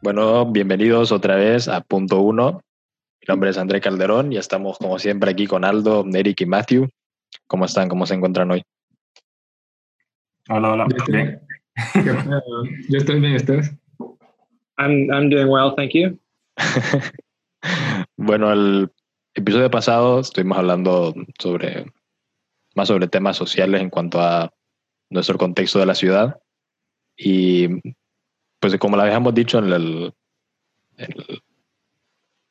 Bueno, bienvenidos otra vez a Punto 1. Mi nombre es André Calderón y estamos como siempre aquí con Aldo, Eric y Matthew. ¿Cómo están? ¿Cómo se encuentran hoy? Hola, hola. Bien. Yo estoy bien, ¿ustedes? I'm doing well, thank you. Bueno, el episodio pasado estuvimos hablando sobre temas sociales en cuanto a nuestro contexto de la ciudad y pues como lo habíamos dicho en el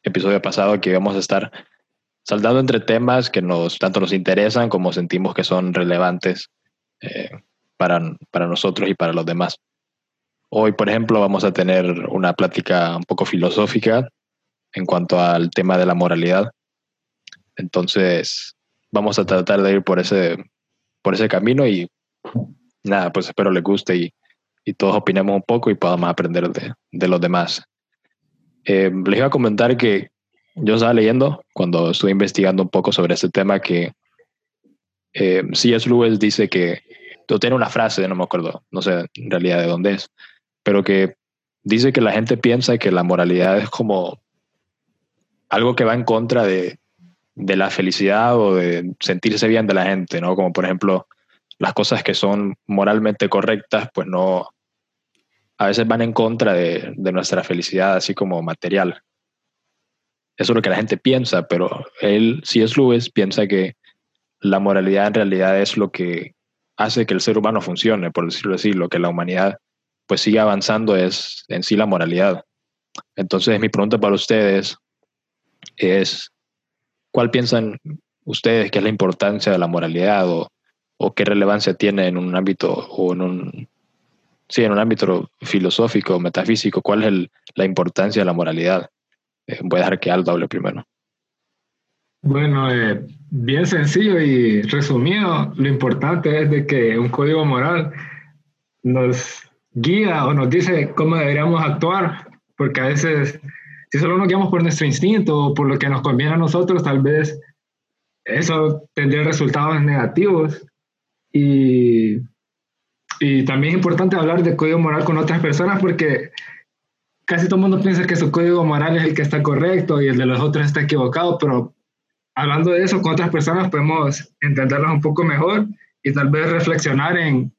episodio pasado, que íbamos a estar saltando entre temas que tanto nos interesan como sentimos que son relevantes para nosotros y para los demás. Hoy, por ejemplo, vamos a tener una plática un poco filosófica en cuanto al tema de la moralidad. Entonces, vamos a tratar de ir por ese camino y nada, pues espero les guste y todos opinemos un poco y podamos aprender de los demás. Les iba a comentar que yo estaba leyendo, cuando estuve investigando un poco sobre este tema, que C.S. Lewis dice que, tiene una frase, no me acuerdo, no sé en realidad de dónde es, pero que dice que la gente piensa que la moralidad es como algo que va en contra de la felicidad o de sentirse bien de la gente, ¿no? Como por ejemplo, las cosas que son moralmente correctas, pues no... a veces van en contra de nuestra felicidad, así como material. Eso es lo que la gente piensa, pero él, C.S. Lewis, piensa que la moralidad en realidad es lo que hace que el ser humano funcione, por decirlo así, lo que la humanidad pues sigue avanzando es en sí la moralidad. Entonces mi pregunta para ustedes es, ¿cuál piensan ustedes que es la importancia de la moralidad o qué relevancia tiene en un ámbito o en un ámbito filosófico, metafísico? ¿Cuál es la importancia de la moralidad? Voy a dejar que Aldo hable primero. Bueno, bien sencillo y resumido, lo importante es de que un código moral nos guía o nos dice cómo deberíamos actuar, porque a veces, si solo nos guiamos por nuestro instinto o por lo que nos conviene a nosotros, tal vez eso tendría resultados negativos. Y también es importante hablar de código moral con otras personas porque casi todo el mundo piensa que su código moral es el que está correcto y el de los otros está equivocado, pero hablando de eso con otras personas podemos entenderlos un poco mejor y tal vez reflexionar en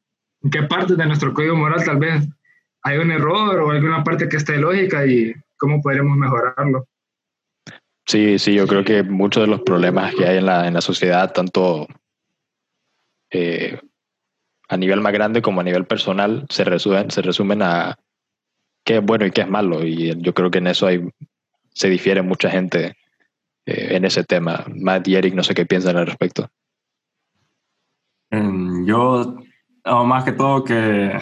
qué parte de nuestro código moral tal vez hay un error o alguna parte que está ilógica y cómo podremos mejorarlo. Sí, yo creo que muchos de los problemas que hay en la sociedad, tanto a nivel más grande como a nivel personal, se resumen a qué es bueno y qué es malo, y yo creo que en eso se difiere mucha gente en ese tema. Matt y Eric, no sé qué piensan al respecto. Yo, más que todo, que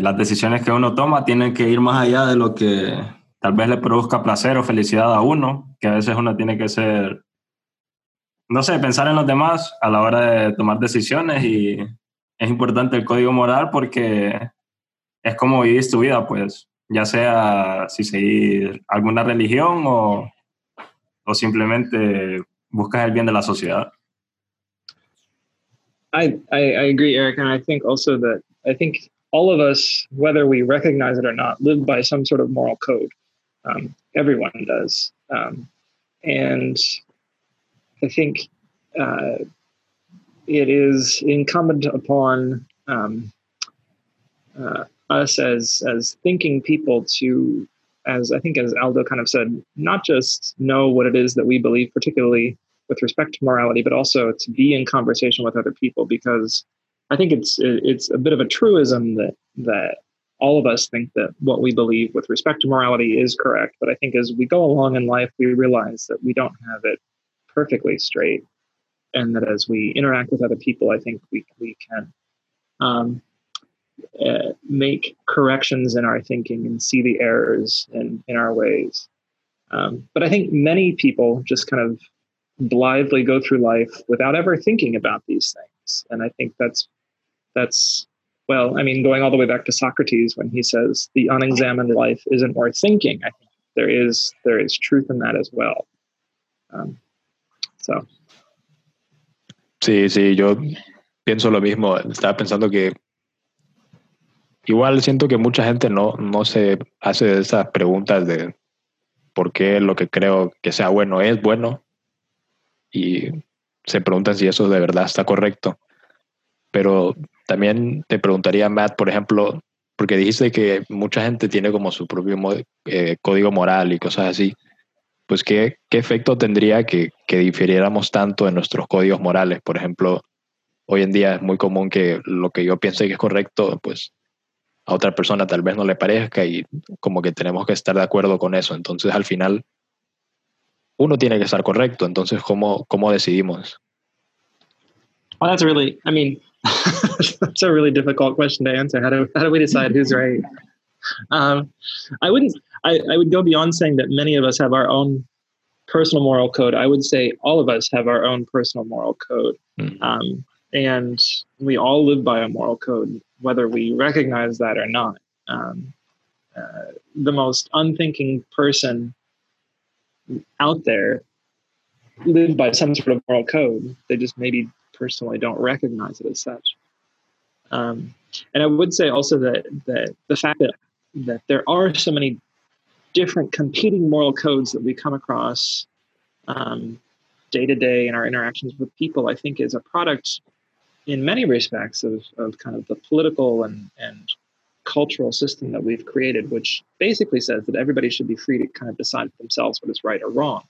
las decisiones que uno toma tienen que ir más allá de lo que tal vez le produzca placer o felicidad a uno, que a veces uno tiene que ser... no sé, pensar en los demás a la hora de tomar decisiones, y es importante el código moral porque es como vivís tu vida, pues, ya sea si seguir alguna religión o simplemente buscas el bien de la sociedad. I agree, Eric, and I think also that all of us, whether we recognize it or not, live by some sort of moral code. Everyone does, and I think it is incumbent upon us as thinking people to, as Aldo kind of said, not just know what it is that we believe, particularly with respect to morality, but also to be in conversation with other people. Because I think it's a bit of a truism that all of us think that what we believe with respect to morality is correct. But I think as we go along in life, we realize that we don't have it perfectly straight, and that as we interact with other people, I think we can make corrections in our thinking and see the errors in our ways. But I think many people just kind of blithely go through life without ever thinking about these things, and I think that's well, I mean, going all the way back to Socrates when he says the unexamined life isn't worth thinking. I think there is truth in that as well. Sí, yo pienso lo mismo. Estaba pensando que Igual siento que mucha gente no se hace esas preguntas de por qué lo que creo que sea bueno es bueno, y se preguntan si eso de verdad está correcto. Pero también te preguntaría, Matt, por ejemplo, porque dijiste que mucha gente tiene como su propio código moral y cosas así. Pues, ¿qué efecto tendría que difiriéramos tanto en nuestros códigos morales? Por ejemplo, hoy en día es muy común que lo que yo piense que es correcto, pues a otra persona tal vez no le parezca, y como que tenemos que estar de acuerdo con eso. Entonces, al final, uno tiene que estar correcto. Entonces, ¿cómo decidimos? Well, that's a really difficult question to answer. How do we decide who's right? I would go beyond saying that many of us have our own personal moral code. I would say all of us have our own personal moral code. Mm-hmm. And we all live by a moral code, whether we recognize that or not. The most unthinking person out there lives by some sort of moral code. They just maybe personally don't recognize it as such. And I would say also that the fact that there are so many different competing moral codes that we come across day to day in our interactions with people, I think is a product in many respects of kind of the political and cultural system that we've created, which basically says that everybody should be free to kind of decide for themselves what is right or wrong.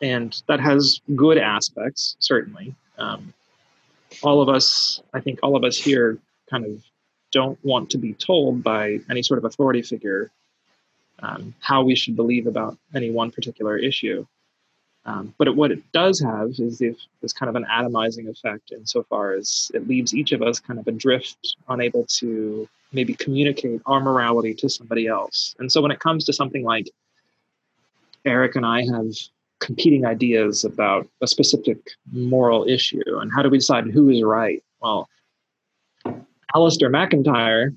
And that has good aspects, certainly. I think all of us here kind of don't want to be told by any sort of authority figure how we should believe about any one particular issue. But what it does have is this kind of an atomizing effect, insofar as it leaves each of us kind of adrift, unable to maybe communicate our morality to somebody else. And so when it comes to something like Eric and I have competing ideas about a specific moral issue, and how do we decide who is right? Well, Alasdair MacIntyre,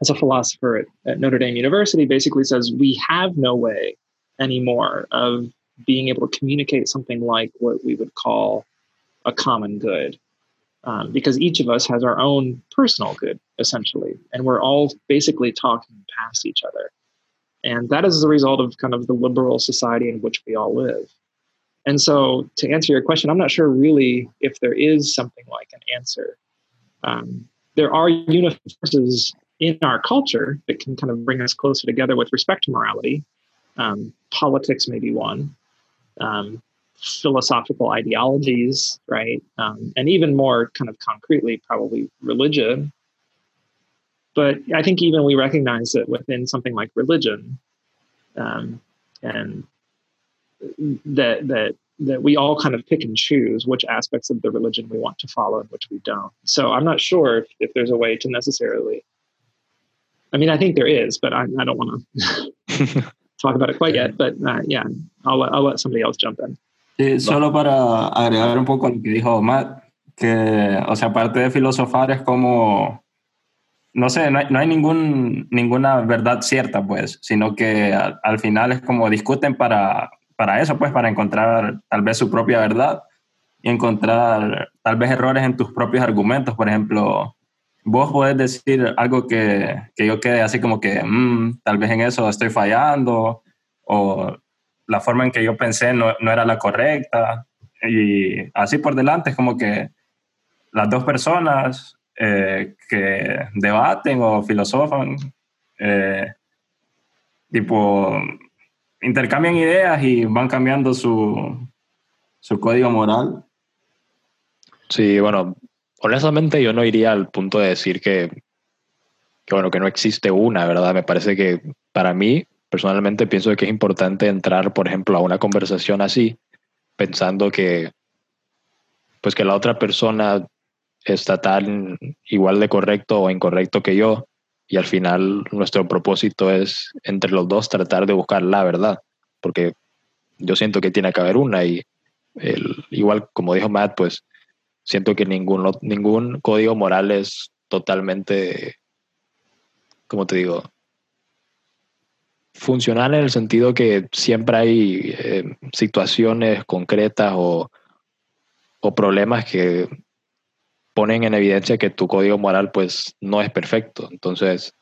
as a philosopher at Notre Dame University, basically says we have no way anymore of being able to communicate something like what we would call a common good, because each of us has our own personal good, essentially, and we're all basically talking past each other. And that is the result of kind of the liberal society in which we all live. And so to answer your question, I'm not sure really if there is something like an answer. There are unified forces in our culture that can kind of bring us closer together with respect to morality. Politics may be one. Philosophical ideologies, right? And even more kind of concretely, probably religion. But I think even we recognize that within something like religion, and that we all kind of pick and choose which aspects of the religion we want to follow and which we don't. So I'm not sure if there's a way to necessarily. I mean, I think there is, but I don't want to talk about it quite yet. But yeah, I'll let somebody else jump in. Sí, solo para agregar un poco lo que dijo Matt, que, o sea, parte de filosofar es como, no sé, no hay ninguna verdad cierta, pues, sino que al final es como discuten para eso, pues, para encontrar tal vez su propia verdad y encontrar tal vez errores en tus propios argumentos. Por ejemplo, vos podés decir algo que yo quede así como que tal vez en eso estoy fallando, o la forma en que yo pensé no era la correcta, y así por delante. Es como que las dos personas que debaten o filosofan, tipo, intercambian ideas y van cambiando su código moral. Sí, bueno, honestamente yo no iría al punto de decir que bueno, que no existe una, ¿verdad? Me parece que, para mí, personalmente, pienso que es importante entrar, por ejemplo, a una conversación así, pensando que, pues, que la otra persona está tan igual de correcto o incorrecto que yo, y al final nuestro propósito es entre los dos tratar de buscar la verdad, porque yo siento que tiene que haber una. Y igual como dijo Matt, pues siento que ningún código moral es totalmente, ¿cómo te digo?, funcional, en el sentido que siempre hay situaciones concretas o problemas que ponen en evidencia que tu código moral pues no es perfecto. Entonces,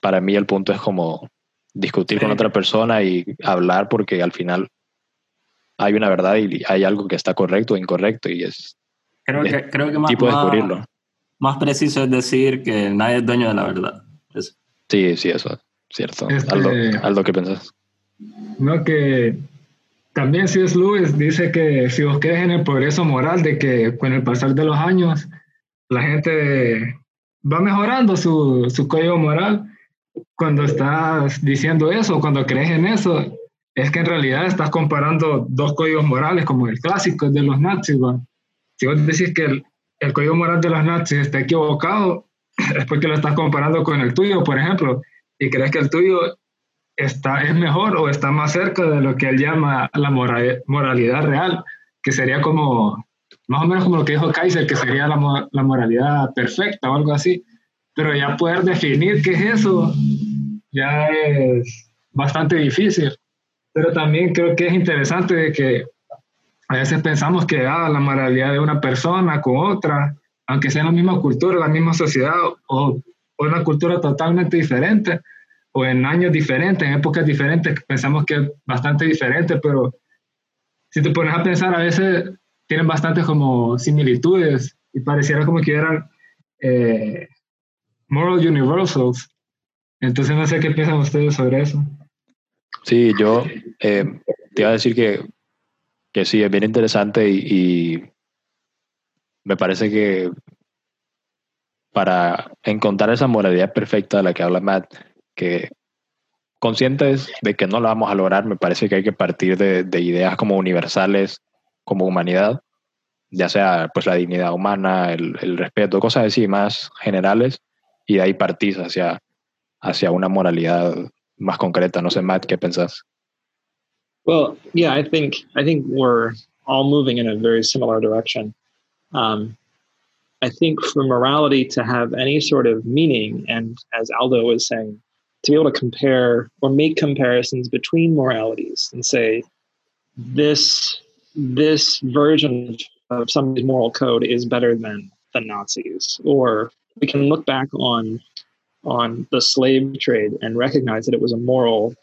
para mí el punto es como discutir con otra persona y hablar, porque al final hay una verdad y hay algo que está correcto o incorrecto, y es creo que más, tipo descubrirlo. Más preciso es decir que nadie es dueño de la verdad. Eso. Sí, eso es cierto. Aldo, ¿qué pensás? No, que también C.S. Lewis dice que si vos crees en el progreso moral, de que con el pasar de los años la gente va mejorando su código moral, cuando estás diciendo eso, cuando crees en eso, es que en realidad estás comparando dos códigos morales, como el clásico de los nazis, ¿va? Si vos decís que el código moral de los nazis está equivocado, es porque lo estás comparando con el tuyo, por ejemplo, y crees que el tuyo es mejor o está más cerca de lo que él llama la moralidad real, que sería como, más o menos como lo que dijo Kaiser, que sería la moralidad perfecta o algo así. Pero ya poder definir qué es eso ya es bastante difícil. Pero también creo que es interesante de que a veces pensamos que la moralidad de una persona con otra, aunque sea en la misma cultura, la misma sociedad, o una cultura totalmente diferente, o en años diferentes, en épocas diferentes, pensamos que es bastante diferente, pero si te pones a pensar, a veces tienen bastantes como similitudes y pareciera como que eran moral universals. Entonces no sé qué piensan ustedes sobre eso. Sí, yo te iba a decir que sí, es bien interesante y me parece que para encontrar esa moralidad perfecta de la que habla Matt, que conscientes de que no la vamos a lograr, me parece que hay que partir de ideas como universales, como humanidad, ya sea pues la dignidad humana, el respeto, cosas así más generales, y de ahí partís hacia una moralidad más concreta. No sé, Matt, ¿qué pensás? Well, yeah, I think we're all moving in a very similar direction. I think for morality to have any sort of meaning, and as Aldo was saying, to be able to compare or make comparisons between moralities and say, this version of somebody's moral code is better than the Nazis. Or we can look back on the slave trade and recognize that it was a moral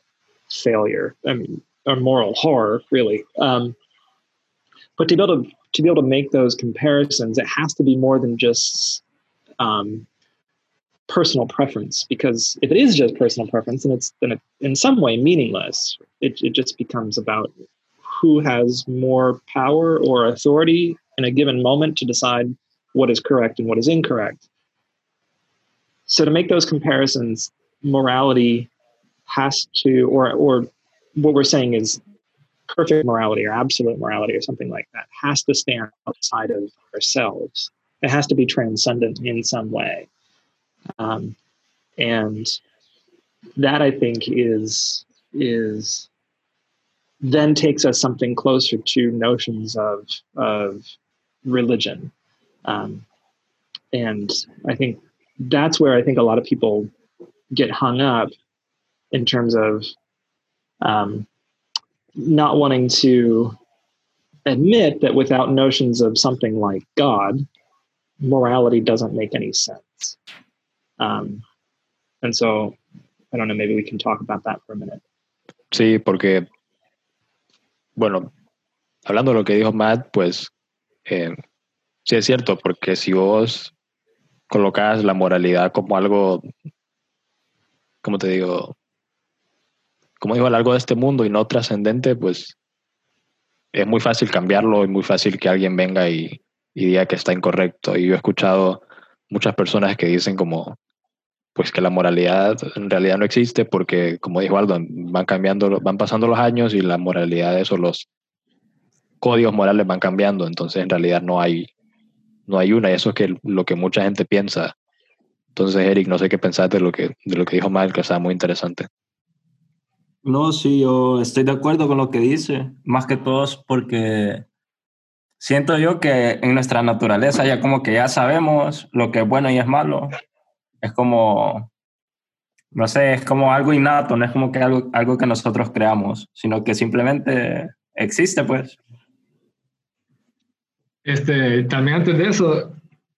failure. I mean, a moral horror, really. But to be able to make those comparisons, it has to be more than just personal preference, because if it is just personal preference, then it's in some way meaningless. It just becomes about who has more power or authority in a given moment to decide what is correct and what is incorrect. So to make those comparisons, morality has to, or what we're saying is perfect morality or absolute morality or something like that, has to stand outside of ourselves. It has to be transcendent in some way. And that, I think, is then takes us something closer to notions of religion. And I think that's where I think a lot of people get hung up in terms of not wanting to admit that without notions of something like God, morality doesn't make any sense. And so, I don't know, maybe we can talk about that for a minute. Sí, porque, bueno, hablando de lo que dijo Matt, pues, sí es cierto, porque si vos colocas la moralidad como algo, ¿cómo te digo? Como digo, algo de este mundo y no trascendente, pues, es muy fácil cambiarlo y muy fácil que alguien venga y diga que está incorrecto. Y yo he escuchado muchas personas que dicen como pues que la moralidad en realidad no existe porque, como dijo Aldo, van pasando los años y la moralidad de eso, los códigos morales van cambiando, entonces en realidad no hay una, y eso es que lo que mucha gente piensa. Entonces, Eric, no sé qué pensás de lo que dijo Mal, que estaba muy interesante. No, sí, yo estoy de acuerdo con lo que dice, más que todos porque siento yo que en nuestra naturaleza ya como que ya sabemos lo que es bueno y es malo. Es como, no sé, es como algo innato, no es como que algo que nosotros creamos, sino que simplemente existe, pues. También antes de eso,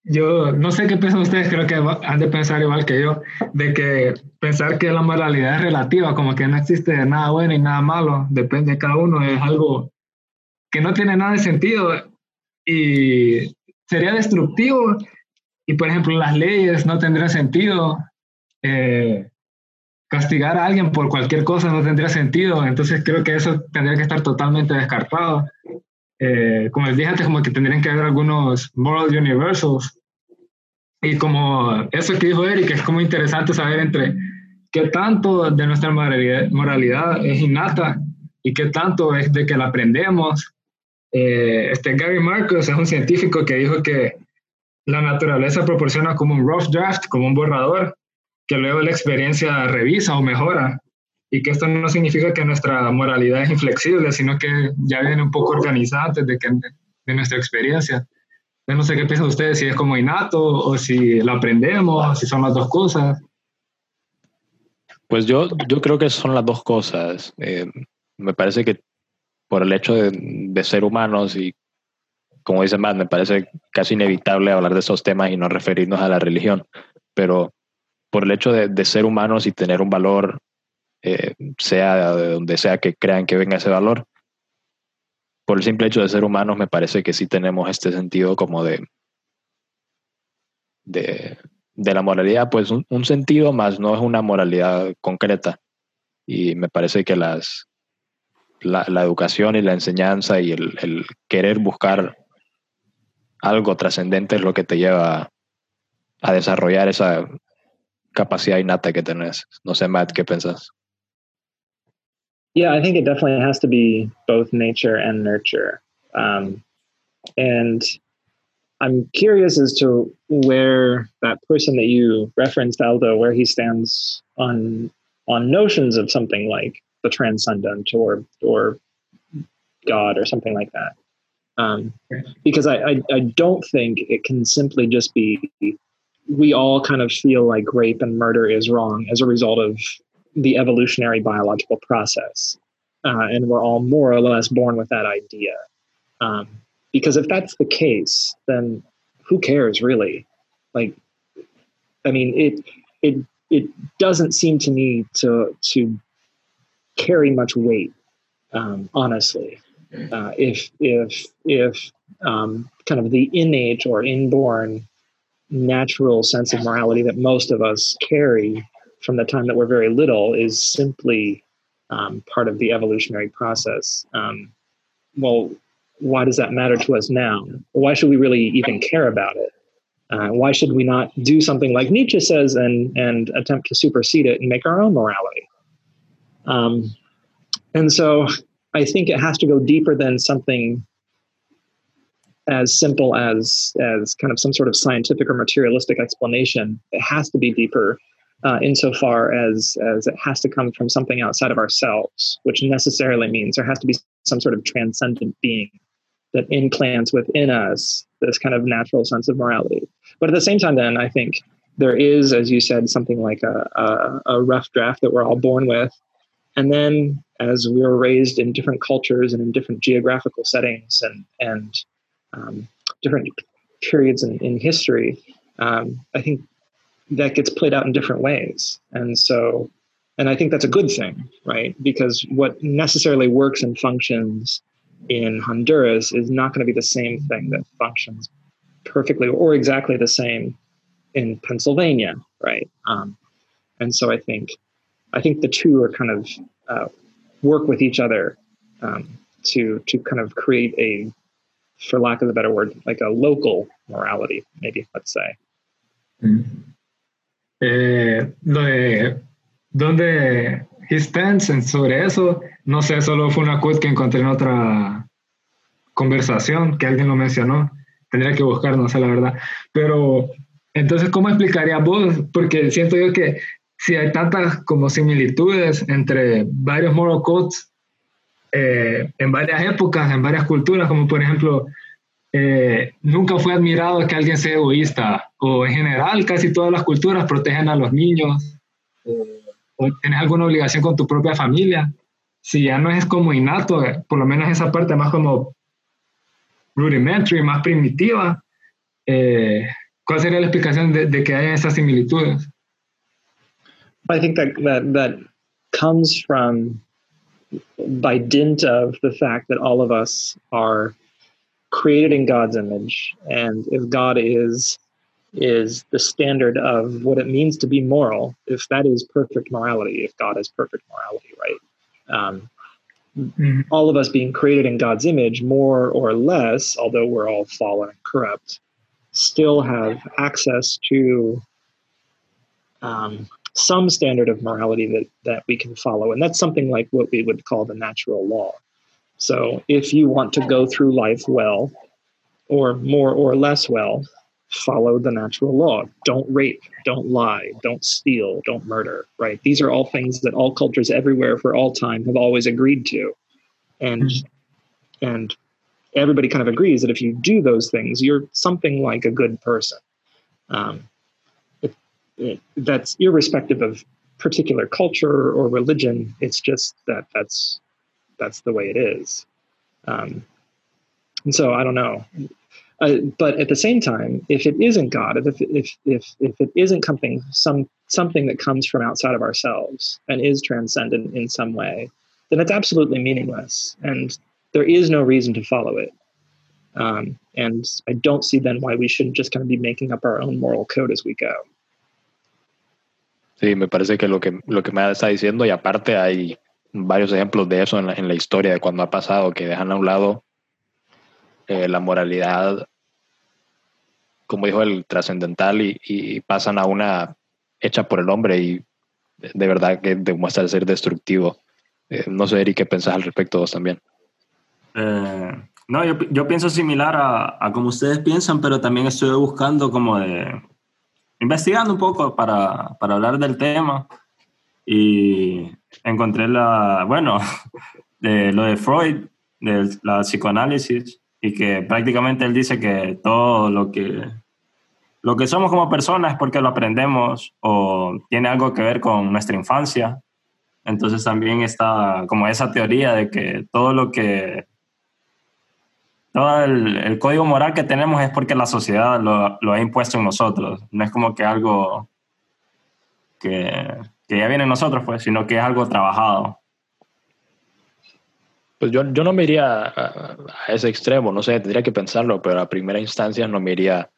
Yo no sé qué piensan ustedes, creo que han de pensar igual que yo, de que pensar que la moralidad es relativa, como que no existe nada bueno y nada malo, depende de cada uno, es algo que no tiene nada de sentido y sería destructivo. Y por ejemplo, las leyes no tendrían sentido, castigar a alguien por cualquier cosa no tendría sentido, entonces creo que eso tendría que estar totalmente descartado. Como les dije antes, como que tendrían que haber algunos moral universals, y como eso que dijo Eric, es como interesante saber entre qué tanto de nuestra moralidad es innata y qué tanto es de que la aprendemos. Gary Marcus es un científico que dijo que la naturaleza proporciona como un rough draft, como un borrador, que luego la experiencia revisa o mejora, y que esto no significa que nuestra moralidad es inflexible, sino que ya viene un poco organizada antes de nuestra experiencia. Yo no sé qué piensan ustedes, si es como innato o si la aprendemos, o si son las dos cosas. Pues yo creo que son las dos cosas. Me parece que por el hecho de ser humanos, y como dice Matt, me parece casi inevitable hablar de esos temas y no referirnos a la religión, pero por el hecho de ser humanos y tener un valor, sea de donde sea que crean que venga ese valor, por el simple hecho de ser humanos me parece que sí tenemos este sentido como de la moralidad, pues un sentido, más no es una moralidad concreta, y me parece que la educación y la enseñanza y el querer buscar algo trascendente es lo que te lleva a desarrollar esa capacidad innata que tenés. No sé, Matt, ¿qué pensás? Yeah, I think it definitely has to be both nature and nurture. And I'm curious as to where that person that you referenced, Aldo, where he stands on notions of something like the transcendent or God or something like that. Because I don't think it can simply just be, we all kind of feel like rape and murder is wrong as a result of the evolutionary biological process. And we're all more or less born with that idea. Because if that's the case, then who cares really? Like, I mean, it doesn't seem to me to carry much weight, honestly. If kind of the innate or inborn natural sense of morality that most of us carry from the time that we're very little is simply part of the evolutionary process. Well, why does that matter to us now? Why should we really even care about it? Why should we not do something like Nietzsche says and attempt to supersede it and make our own morality? And so I think it has to go deeper than something as simple as kind of some sort of scientific or materialistic explanation. It has to be deeper insofar as it has to come from something outside of ourselves, which necessarily means there has to be some sort of transcendent being that implants within us this kind of natural sense of morality. But at the same time, then, I think there is, as you said, something like a rough draft that we're all born with. And then as we were raised in different cultures and in different geographical settings and different periods in history, I think that gets played out in different ways. And I think that's a good thing, right? Because what necessarily works and functions in Honduras is not going to be the same thing that functions perfectly or exactly the same in Pennsylvania, right? And so I think the two are kind of work with each other to kind of create a, for lack of a better word, like a local morality, maybe, let's say. Mm-hmm. Lo de donde he stands sobre eso, no sé, solo fue una quote que encontré en otra conversación que alguien lo mencionó, tendría que buscar, no sé la verdad. Pero entonces, ¿cómo explicarías vos? Porque siento yo que si hay tantas como similitudes entre varios moral codes en varias épocas, en varias culturas, como por ejemplo, nunca fue admirado que alguien sea egoísta, o en general casi todas las culturas protegen a los niños, o tienes alguna obligación con tu propia familia. Si ya no es como innato, por lo menos esa parte más como rudimentary, más primitiva, ¿Cuál sería la explicación de que haya esas similitudes? I think that comes from, by dint of the fact that all of us are created in God's image, and if God is the standard of what it means to be moral, if that is perfect morality, if God is perfect morality, right? All of us being created in God's image, more or less, although we're all fallen and corrupt, still have access to some standard of morality that we can follow. And that's something like what we would call the natural law. So if you want to go through life well, or more or less well, follow the natural law. Don't rape, don't lie, don't steal, don't murder, right? These are all things that all cultures everywhere for all time have always agreed to. And everybody kind of agrees that if you do those things, you're something like a good person. That's irrespective of particular culture or religion. It's just that's the way it is. And so I don't know. But at the same time, if it isn't God, if it isn't something that comes from outside of ourselves and is transcendent in some way, then it's absolutely meaningless, and there is no reason to follow it. And I don't see then why we shouldn't just kind of be making up our own moral code as we go. Sí, me parece que lo que me está diciendo, y aparte hay varios ejemplos de eso en la historia, de cuando ha pasado que dejan a un lado la moralidad, como dijo el trascendental, y pasan a una hecha por el hombre, y de verdad que demuestra ser destructivo. No sé, Eric, ¿qué pensás al respecto vos también? No, yo pienso similar a como ustedes piensan, pero también estuve buscando como de... investigando un poco para hablar del tema, y encontré lo de Freud, de la psicoanálisis, y que prácticamente él dice que todo lo que somos como personas es porque lo aprendemos o tiene algo que ver con nuestra infancia. Entonces también está como esa teoría de que todo el código moral que tenemos es porque la sociedad lo ha impuesto en nosotros. No es como que algo que ya viene en nosotros, pues, sino que es algo trabajado. Pues yo no me iría a ese extremo, no sé, tendría que pensarlo, pero a primera instancia no me iría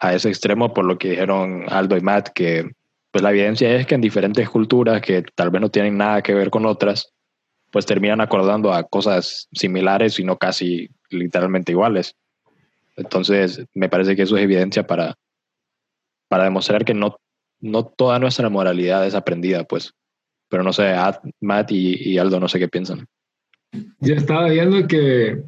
a ese extremo por lo que dijeron Aldo y Matt, que pues la evidencia es que en diferentes culturas que tal vez no tienen nada que ver con otras, pues terminan acordando a cosas similares y no casi literalmente iguales. Entonces me parece que eso es evidencia para demostrar que no toda nuestra moralidad es aprendida, pues. Pero no sé, Matt y Aldo, no sé qué piensan. Yo estaba viendo que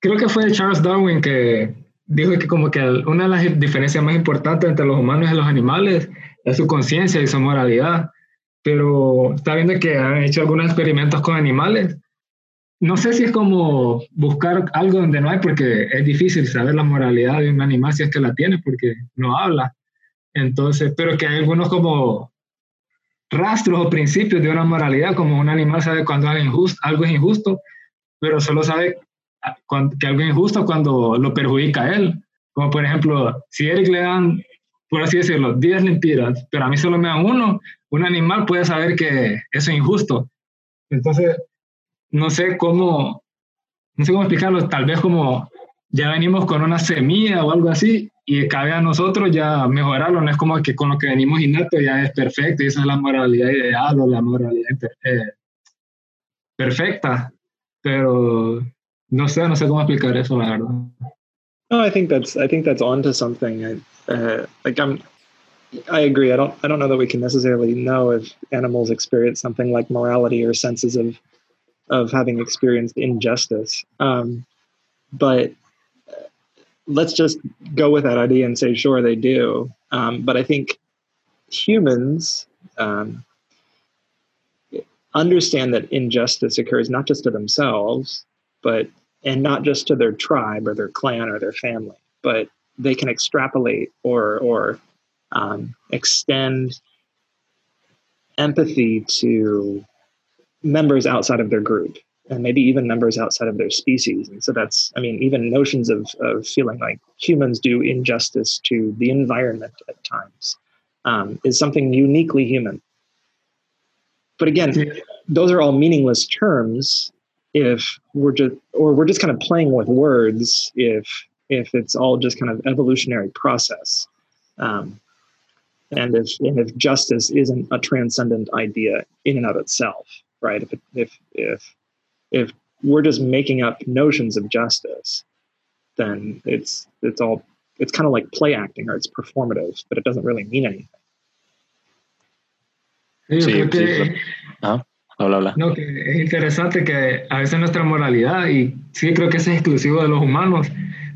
creo que fue Charles Darwin que dijo que como que una de las diferencias más importantes entre los humanos y los animales es su conciencia y su moralidad. Pero está viendo que han hecho algunos experimentos con animales. No sé si es como buscar algo donde no hay, porque es difícil saber la moralidad de un animal si es que la tiene, porque no habla. Entonces, pero que hay algunos como rastros o principios de una moralidad, como un animal sabe cuando algo es injusto, pero solo sabe que algo es injusto cuando lo perjudica a él. Como por ejemplo, si a Eric le dan, por así decirlo, 10 lempiras, pero a mí solo me dan uno, un animal puede saber que eso es injusto. Entonces, no sé cómo explicarlo, tal vez como ya venimos con una semilla o algo así, y cabe a nosotros ya mejorarlo, no es como que con lo que venimos innato ya es perfecto, y esa es la moralidad ideal o la moralidad perfecta, pero no sé cómo explicar eso, la verdad. No, I think that's onto something. I agree. I don't know that we can necessarily know if animals experience something like morality or senses of having experienced injustice. But let's just go with that idea and say, sure, they do. But I think humans understand that injustice occurs not just to themselves, and not just to their tribe or their clan or their family, but they can extrapolate or extend empathy to members outside of their group. and maybe even members outside of their species. And so that's, I mean, even notions of feeling like humans do injustice to the environment at times is something uniquely human. But again, those are all meaningless terms if we're just, or we're just kind of playing with words if it's all just kind of evolutionary process. And if justice isn't a transcendent idea in and of itself, right? If we're just making up notions of justice, then it's kind of like play acting, or it's performative, but it doesn't really mean anything. Sí, no, que es interesante que a veces nuestra moralidad, y sí creo que eso es exclusivo de los humanos,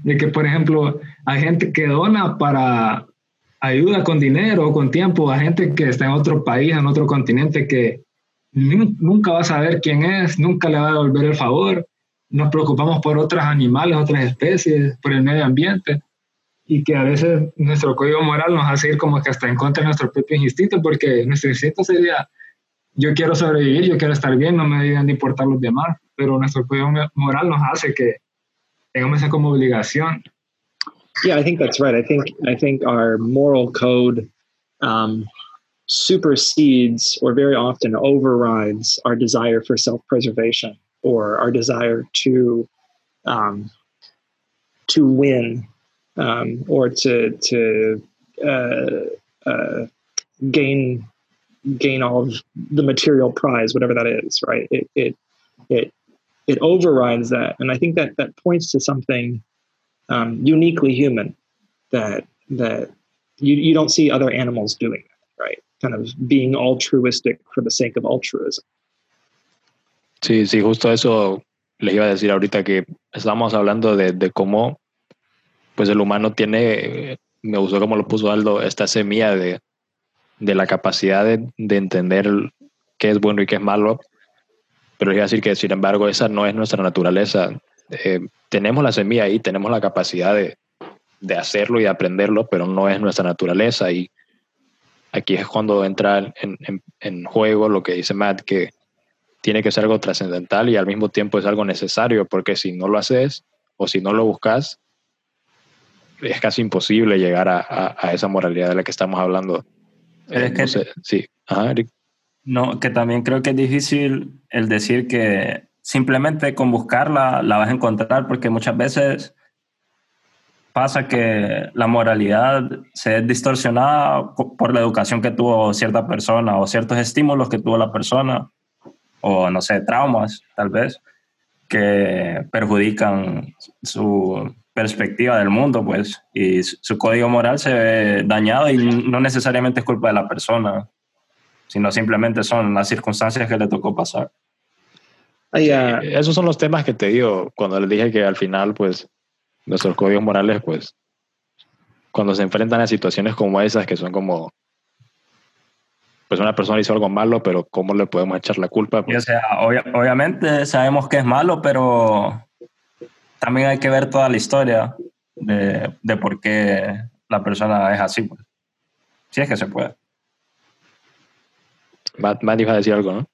de que, por ejemplo, hay gente que dona para ayuda con dinero o con tiempo a gente que está en otro país, en otro continente, que nunca va a saber quién es, nunca le va a devolver el favor. Nos preocupamos por otros animales, otras especies, por el medio ambiente, y que a veces nuestro código moral nos hace ir como que hasta en contra de nuestro propio instinto, porque nuestro instinto sería: yo quiero sobrevivir, yo quiero estar bien, no me deben de importar los demás, pero nuestro código moral nos hace que tengamos esa como obligación. Yeah, I think that's right. I think our moral code supersedes or very often overrides our desire for self-preservation or our desire to win or to gain all of the material prize, whatever that is, right? It overrides that, and I think that points to something uniquely human that you don't see other animals doing that, right? Kind of being altruistic for the sake of altruism. Sí, justo eso les iba a decir ahorita, que estábamos hablando de cómo pues el humano tiene, me gustó cómo lo puso Aldo, esta semilla de la capacidad de entender qué es bueno y qué es malo, pero les iba a decir que sin embargo esa no es nuestra naturaleza. Tenemos la semilla ahí, tenemos la capacidad de hacerlo y de aprenderlo, pero no es nuestra naturaleza. Y aquí es cuando entra en juego lo que dice Matt, que tiene que ser algo trascendental y al mismo tiempo es algo necesario, porque si no lo haces o si no lo buscas, es casi imposible llegar a esa moralidad de la que estamos hablando. Ajá, Eric. No, que también creo que es difícil el decir que simplemente con buscarla la vas a encontrar, porque muchas veces pasa que la moralidad se es distorsionada por la educación que tuvo cierta persona o ciertos estímulos que tuvo la persona, o no sé, traumas tal vez, que perjudican su perspectiva del mundo, pues, y su código moral se ve dañado, y no necesariamente es culpa de la persona, sino simplemente son las circunstancias que le tocó pasar. Esos son los temas que te digo cuando les dije que al final pues nuestros códigos morales, pues cuando se enfrentan a situaciones como esas, que son como pues una persona hizo algo malo, pero ¿cómo le podemos echar la culpa? Pues, o sea, obviamente sabemos que es malo, pero también hay que ver toda la historia de por qué la persona es así, pues. Si es que se puede. Matt iba a decir algo, ¿no?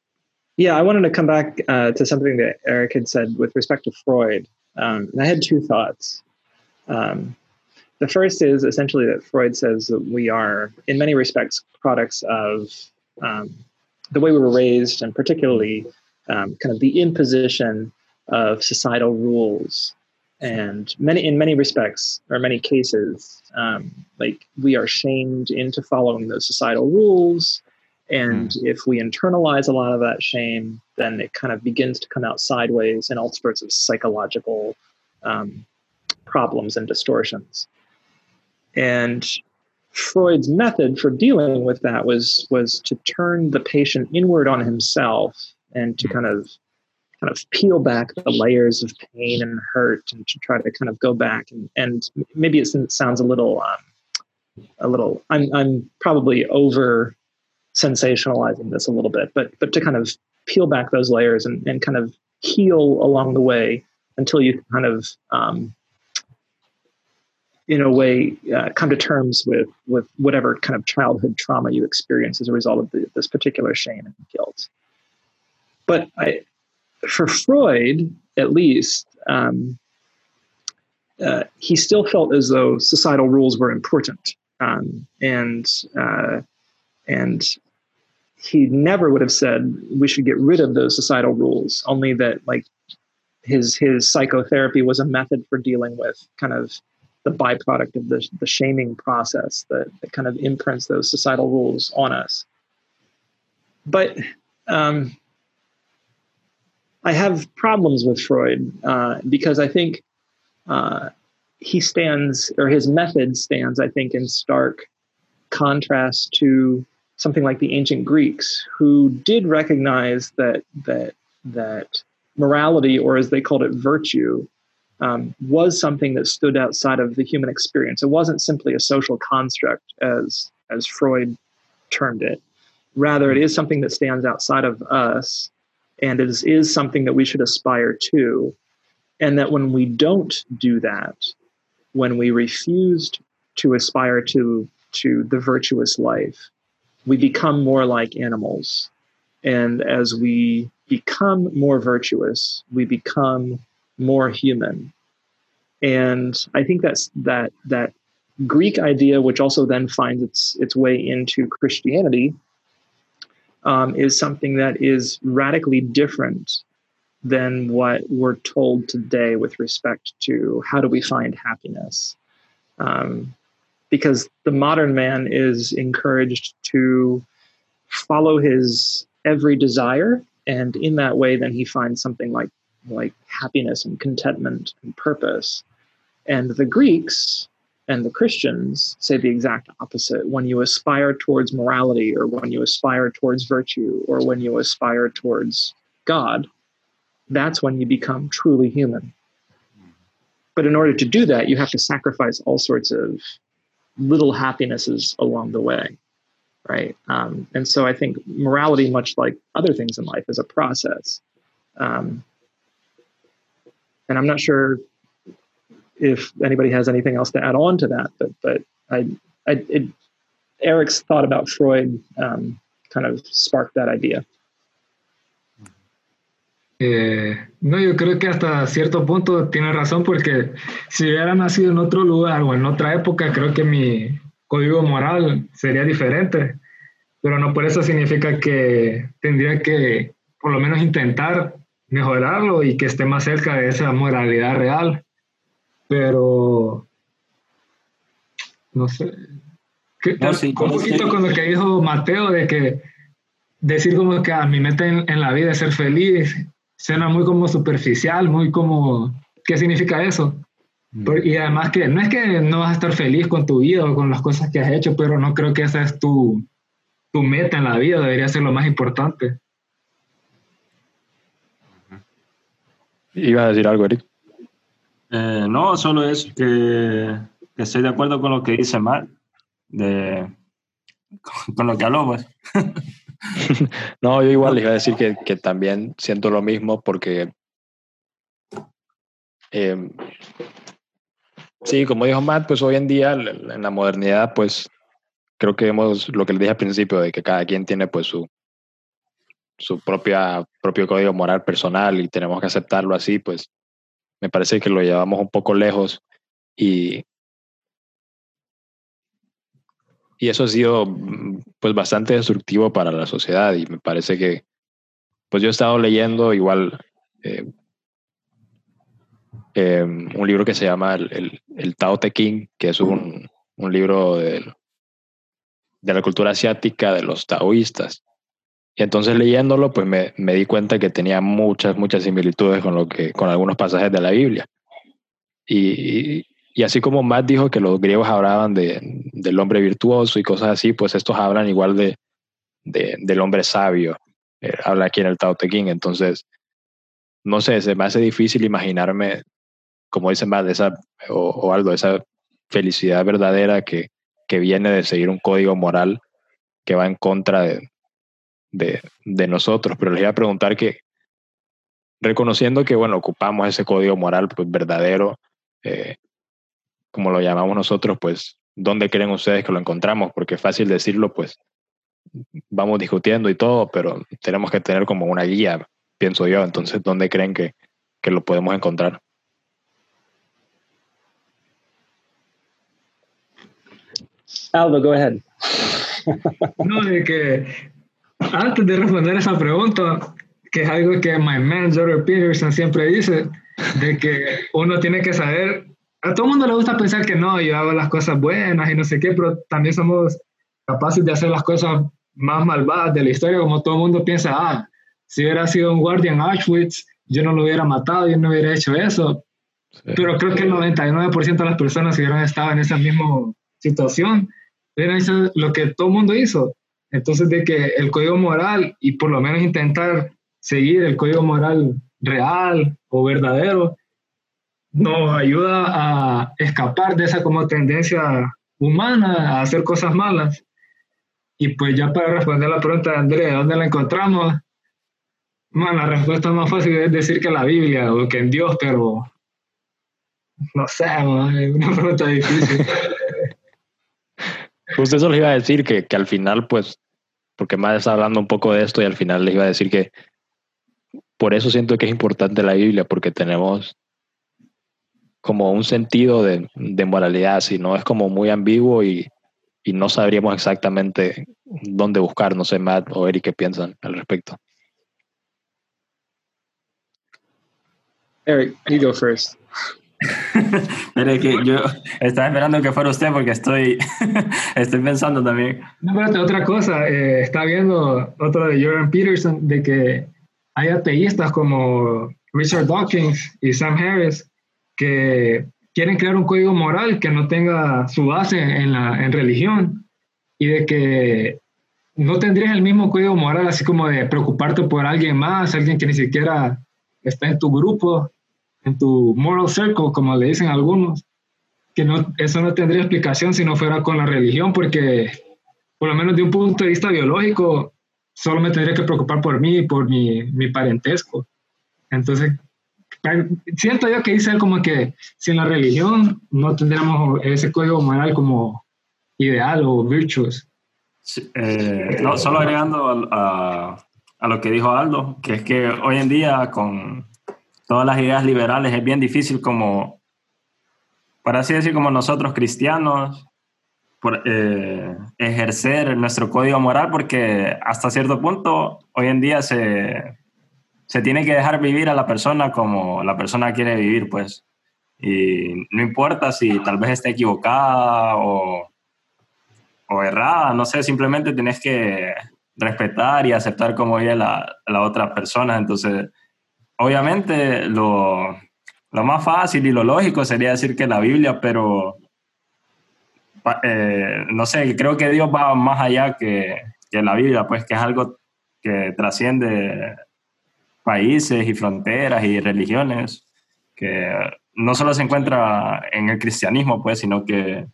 Yeah, I wanted to come back to something that Eric had said with respect to Freud. And I had two thoughts. The first is essentially that Freud says that we are, in many respects, products of the way we were raised, and particularly kind of the imposition of societal rules. And in many cases, like we are shamed into following those societal rules. And if we internalize a lot of that shame, then it kind of begins to come out sideways in all sorts of psychological problems and distortions. And Freud's method for dealing with that was to turn the patient inward on himself, and to kind of peel back the layers of pain and hurt, and to try to kind of go back and maybe it sounds a little. I'm probably over sensationalizing this a little bit, but to kind of peel back those layers and kind of heal along the way until you kind of, in a way, come to terms with whatever kind of childhood trauma you experience as a result of this particular shame and guilt. But for Freud, at least, he still felt as though societal rules were important, and he never would have said we should get rid of those societal rules. Only that, like, his psychotherapy was a method for dealing with kind of the byproduct of the shaming process that kind of imprints those societal rules on us. But I have problems with Freud because I think his method stands, I think, in stark contrast to something like the ancient Greeks, who did recognize that morality, or as they called it, virtue, was something that stood outside of the human experience. It wasn't simply a social construct, as Freud termed it. Rather, it is something that stands outside of us, and it is something that we should aspire to. And that when we don't do that, when we refuse to aspire to the virtuous life, we become more like animals. And as we become more virtuous, we become more human. And I think that's that Greek idea, which also then finds its way into Christianity, is something that is radically different than what we're told today with respect to how do we find happiness. Because the modern man is encouraged to follow his every desire, and in that way then he finds something like happiness and contentment and purpose. And the Greeks and the Christians say the exact opposite. When you aspire towards morality, or when you aspire towards virtue, or when you aspire towards God, that's when you become truly human. But in order to do that, you have to sacrifice all sorts of little happinesses along the way, right? And so I think morality, much like other things in life, is a process. And I'm not sure if anybody has anything else to add on to that, but Eric's thought about Freud kind of sparked that idea. No, yo creo que hasta cierto punto tiene razón, porque si hubiera nacido en otro lugar o en otra época, creo que mi código moral sería diferente, pero no por eso significa que tendría que por lo menos intentar mejorarlo y que esté más cerca de esa moralidad real. Pero no sé, un poquito con lo que dijo Mateo, de que decir como que mi meta en la vida es ser feliz, suena muy como superficial, muy como, ¿qué significa eso? Y además que no es que no vas a estar feliz con tu vida o con las cosas que has hecho, pero no creo que esa es tu meta en la vida, debería ser lo más importante. ¿Ibas a decir algo, Eric? No, solo es que estoy de acuerdo con lo que dice Matt, con lo que habló, pues. No, yo igual les iba a decir que también siento lo mismo, porque sí, como dijo Matt, pues hoy en día en la modernidad, pues creo que vemos lo que les dije al principio, de que cada quien tiene pues su propio código moral personal y tenemos que aceptarlo así. Pues me parece que lo llevamos un poco lejos y eso ha sido pues bastante destructivo para la sociedad. Y me parece que pues yo he estado leyendo igual un libro que se llama el Tao Te Ching, que es un libro de la cultura asiática, de los taoístas, y entonces leyéndolo pues me di cuenta que tenía muchas similitudes con algunos pasajes de la Biblia. Y así como Matt dijo que los griegos hablaban del hombre virtuoso y cosas así, pues estos hablan igual del hombre sabio. Habla aquí en el Tao Te Ching. Entonces, no sé, se me hace difícil imaginarme, como dice Matt, o Aldo, esa felicidad verdadera que viene de seguir un código moral que va en contra de nosotros. Pero les iba a preguntar que, reconociendo que, bueno, ocupamos ese código moral pues verdadero, como lo llamamos nosotros, pues, ¿dónde creen ustedes que lo encontramos? Porque es fácil decirlo, pues, vamos discutiendo y todo, pero tenemos que tener como una guía pienso yo. Entonces, ¿dónde creen que lo podemos encontrar? Aldo, go ahead. No, de que antes de responder esa pregunta, que es algo que my man Jordan Peterson siempre dice, de que uno tiene que saber, a todo el mundo le gusta pensar que no, yo hago las cosas buenas y no sé qué, pero también somos capaces de hacer las cosas más malvadas de la historia, como todo el mundo piensa, ah, si hubiera sido un guardia en Auschwitz, yo no lo hubiera matado, yo no hubiera hecho eso. Sí. Pero creo que el 99% de las personas que hubieran estado en esa misma situación, hubieran hecho lo que todo el mundo hizo. Entonces, de que el código moral, y por lo menos intentar seguir el código moral real o verdadero, nos ayuda a escapar de esa como tendencia humana a hacer cosas malas. Y pues ya para responder la pregunta de André, ¿dónde la encontramos? Man, la respuesta más fácil es decir que la Biblia o que en Dios, pero no sé, man, es una pregunta difícil. Justo eso les iba a decir, que al final, pues, porque más está hablando un poco de esto, y al final les iba a decir que por eso siento que es importante la Biblia, porque tenemos como un sentido de moralidad, si no es como muy ambiguo y no sabríamos exactamente dónde buscar. No sé, Matt o Eric, ¿qué piensan al respecto? Eric, you go first. Pero que yo estaba esperando que fuera usted porque estoy pensando también. No, espérate, otra cosa, estaba viendo otro de Jordan Peterson, de que hay ateístas como Richard Dawkins y Sam Harris que quieren crear un código moral que no tenga su base en religión, y de que no tendrías el mismo código moral, así como de preocuparte por alguien más, alguien que ni siquiera está en tu grupo, en tu moral circle, como le dicen algunos, que no, eso no tendría explicación si no fuera con la religión, porque por lo menos de un punto de vista biológico, solo me tendría que preocupar por mí y por mi parentesco. Entonces, siento yo que dice él como que sin la religión no tendríamos ese código moral como ideal o virtues. Sí, no, solo agregando a lo que dijo Aldo, que es que hoy en día con todas las ideas liberales es bien difícil, como, por así decir, como nosotros cristianos, ejercer nuestro código moral, porque hasta cierto punto hoy en día se tiene que dejar vivir a la persona como la persona quiere vivir, pues. Y no importa si tal vez esté equivocada o errada, no sé, simplemente tenés que respetar y aceptar como ella la otra persona. Entonces, obviamente lo más fácil y lo lógico sería decir que la Biblia, pero no sé, creo que Dios va más allá que la Biblia, pues, que es algo que trasciende países y fronteras y religiones, que no solo se encuentra en el cristianismo, pues, sino que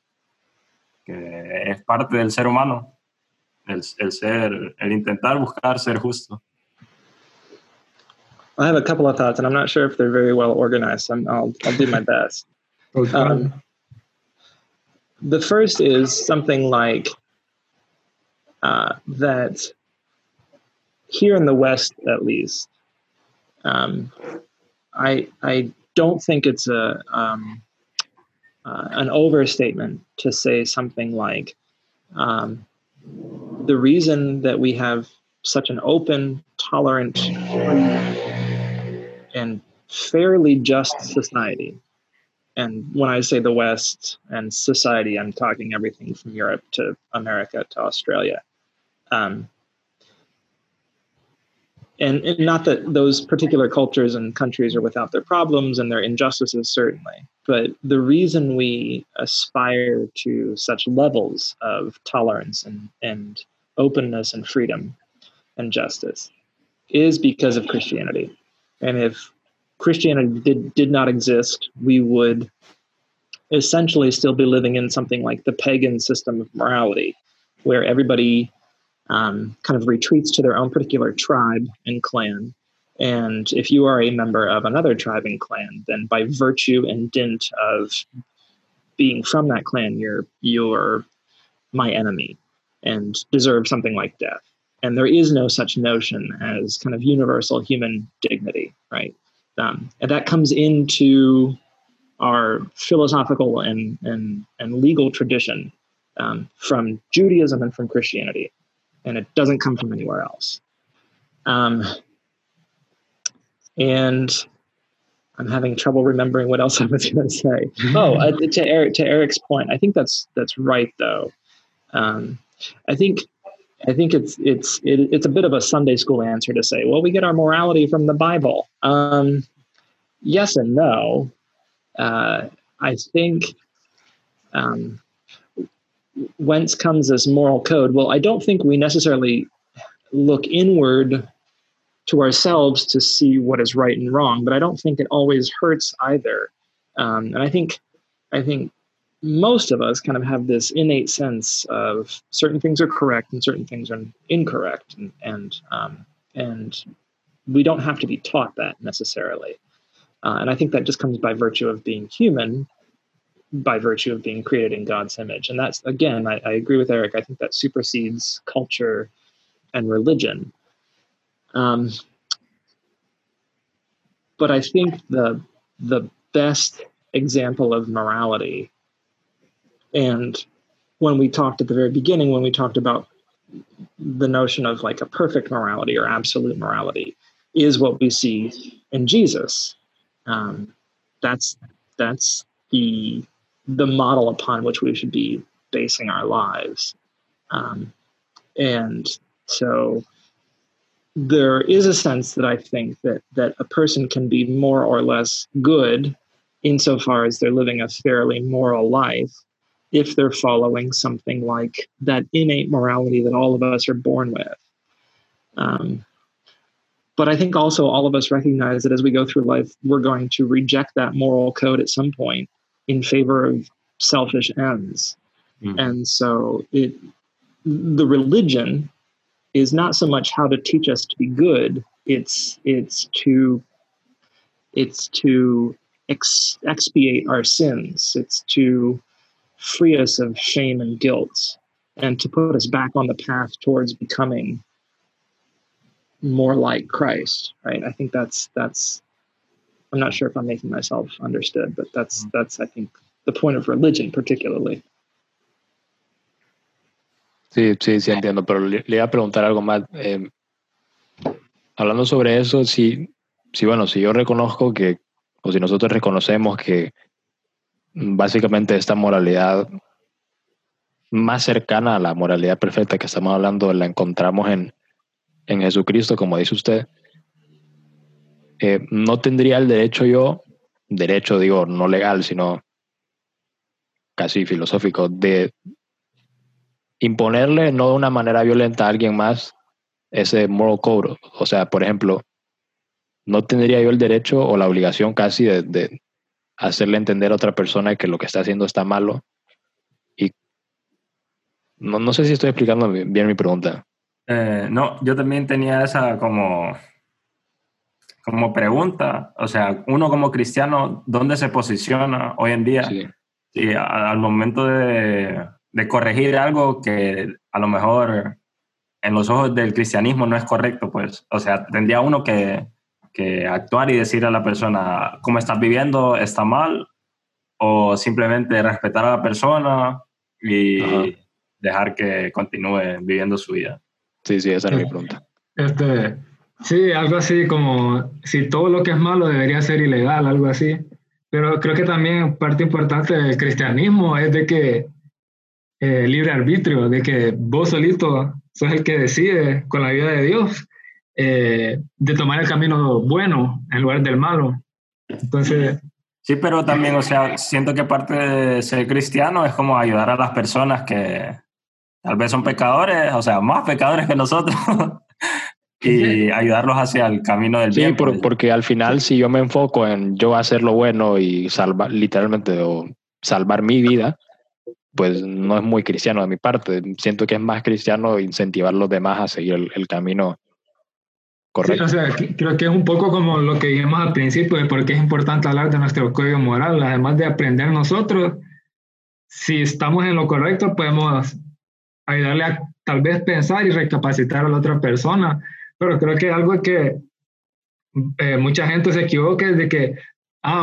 es parte del ser humano, el intentar buscar ser justo. I have a couple of thoughts, and I'm not sure if they're very well organized. I'll do my best. Okay. The first is something like that here in the West, at least, I don't think it's an overstatement to say something like the reason that we have such an open, tolerant, and fairly just society. And when I say the West and society, I'm talking everything from Europe to America to Australia. And not that those particular cultures and countries are without their problems and their injustices, certainly. But the reason we aspire to such levels of tolerance and openness and freedom and justice is because of Christianity. And if Christianity did not exist, we would essentially still be living in something like the pagan system of morality, where everybody kind of retreats to their own particular tribe and clan. And if you are a member of another tribe and clan, then by virtue and dint of being from that clan, you're my enemy and deserve something like death. And there is no such notion as kind of universal human dignity, right? And that comes into our philosophical and legal tradition from Judaism and from Christianity, and it doesn't come from anywhere else. And I'm having trouble remembering what else I was going to say. Oh, to Eric's point, I think that's right though. I think it's a bit of a Sunday school answer to say, well, we get our morality from the Bible. Yes and no. I think whence comes this moral code? Well, I don't think we necessarily look inward to ourselves to see what is right and wrong, but I don't think it always hurts either. And I think most of us kind of have this innate sense of certain things are correct and certain things are incorrect, and we don't have to be taught that necessarily. And I think that just comes by virtue of being human, by virtue of being created in God's image. And that's, again, I agree with Eric. I think that supersedes culture and religion. But I think the best example of morality, and when we talked at the very beginning, when we talked about the notion of like a perfect morality or absolute morality, is what we see in Jesus. That's the model upon which we should be basing our lives. And so there is a sense that I think that a person can be more or less good insofar as they're living a fairly moral life if they're following something like that innate morality that all of us are born with. But I think also all of us recognize that as we go through life, we're going to reject that moral code at some point in favor of selfish ends. Mm. And so the religion is not so much how to teach us to be good, it's to expiate our sins, it's to free us of shame and guilt, and to put us back on the path towards becoming more like Christ, right? I think that's I'm not sure if I'm making myself understood, but that's I think the point of religion particularly. Sí, entiendo, pero le iba a preguntar algo más. Hablando sobre eso, si yo reconozco que, o si nosotros reconocemos que básicamente esta moralidad más cercana a la moralidad perfecta que estamos hablando la encontramos en Jesucristo, como dice usted, no tendría el derecho digo, no legal, sino casi filosófico, de imponerle, no de una manera violenta, a alguien más ese moral code. O sea, por ejemplo, no tendría yo el derecho o la obligación casi de hacerle entender a otra persona que lo que está haciendo está malo. Y no sé si estoy explicando bien mi pregunta. No, yo también tenía esa como pregunta. O sea, uno como cristiano, ¿dónde se posiciona hoy en día? Sí. Sí, al momento de corregir algo que a lo mejor en los ojos del cristianismo no es correcto, pues. O sea, tendría uno que actuar y decir a la persona, ¿cómo estás viviendo? ¿Está mal? O simplemente respetar a la persona y dejar que continúe viviendo su vida. Sí, esa era mi pregunta. Sí, algo así como si todo lo que es malo debería ser ilegal, algo así. Pero creo que también parte importante del cristianismo es de que libre arbitrio, de que vos solito sos el que decide con la vida de Dios de tomar el camino bueno en lugar del malo. Entonces... Sí, pero también, o sea, siento que parte de ser cristiano es como ayudar a las personas que... Tal vez son pecadores, o sea, más pecadores que nosotros, y ayudarlos hacia el camino del bien. Sí, porque al final si yo me enfoco en yo hacer lo bueno y salvar, literalmente, o salvar mi vida, pues no es muy cristiano de mi parte. Siento que es más cristiano incentivar a los demás a seguir el camino correcto. Sí, o sea, creo que es un poco como lo que dijimos al principio, de por qué es importante hablar de nuestro código moral. Además de aprender nosotros, si estamos en lo correcto, podemos ayudarle a tal vez pensar y recapacitar a la otra persona, pero creo que algo que mucha gente se equivoca es de que,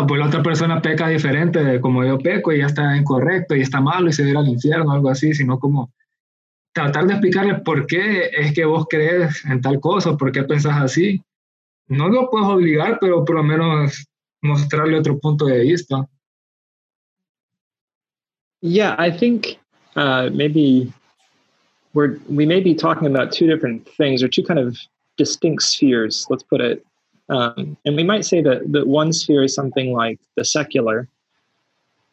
pues la otra persona peca diferente de como yo peco y ya está incorrecto y está malo y se va a ir al infierno o algo así, sino como tratar de explicarle por qué es que vos crees en tal cosa, por qué pensás así. No lo puedes obligar, pero por lo menos mostrarle otro punto de vista. Yeah, I think maybe we may be talking about two different things or two kind of distinct spheres, let's put it. And we might say that one sphere is something like the secular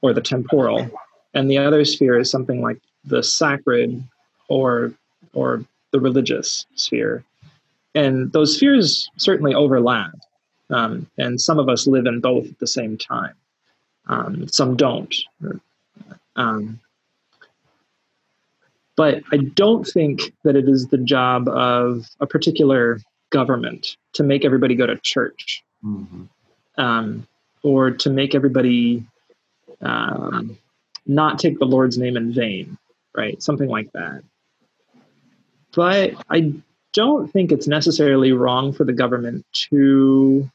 or the temporal, and the other sphere is something like the sacred or the religious sphere. And those spheres certainly overlap, and some of us live in both at the same time. Some don't. But I don't think that it is the job of a particular government to make everybody go to church, mm-hmm. Or to make everybody not take the Lord's name in vain, right? Something like that. But I don't think it's necessarily wrong for the government to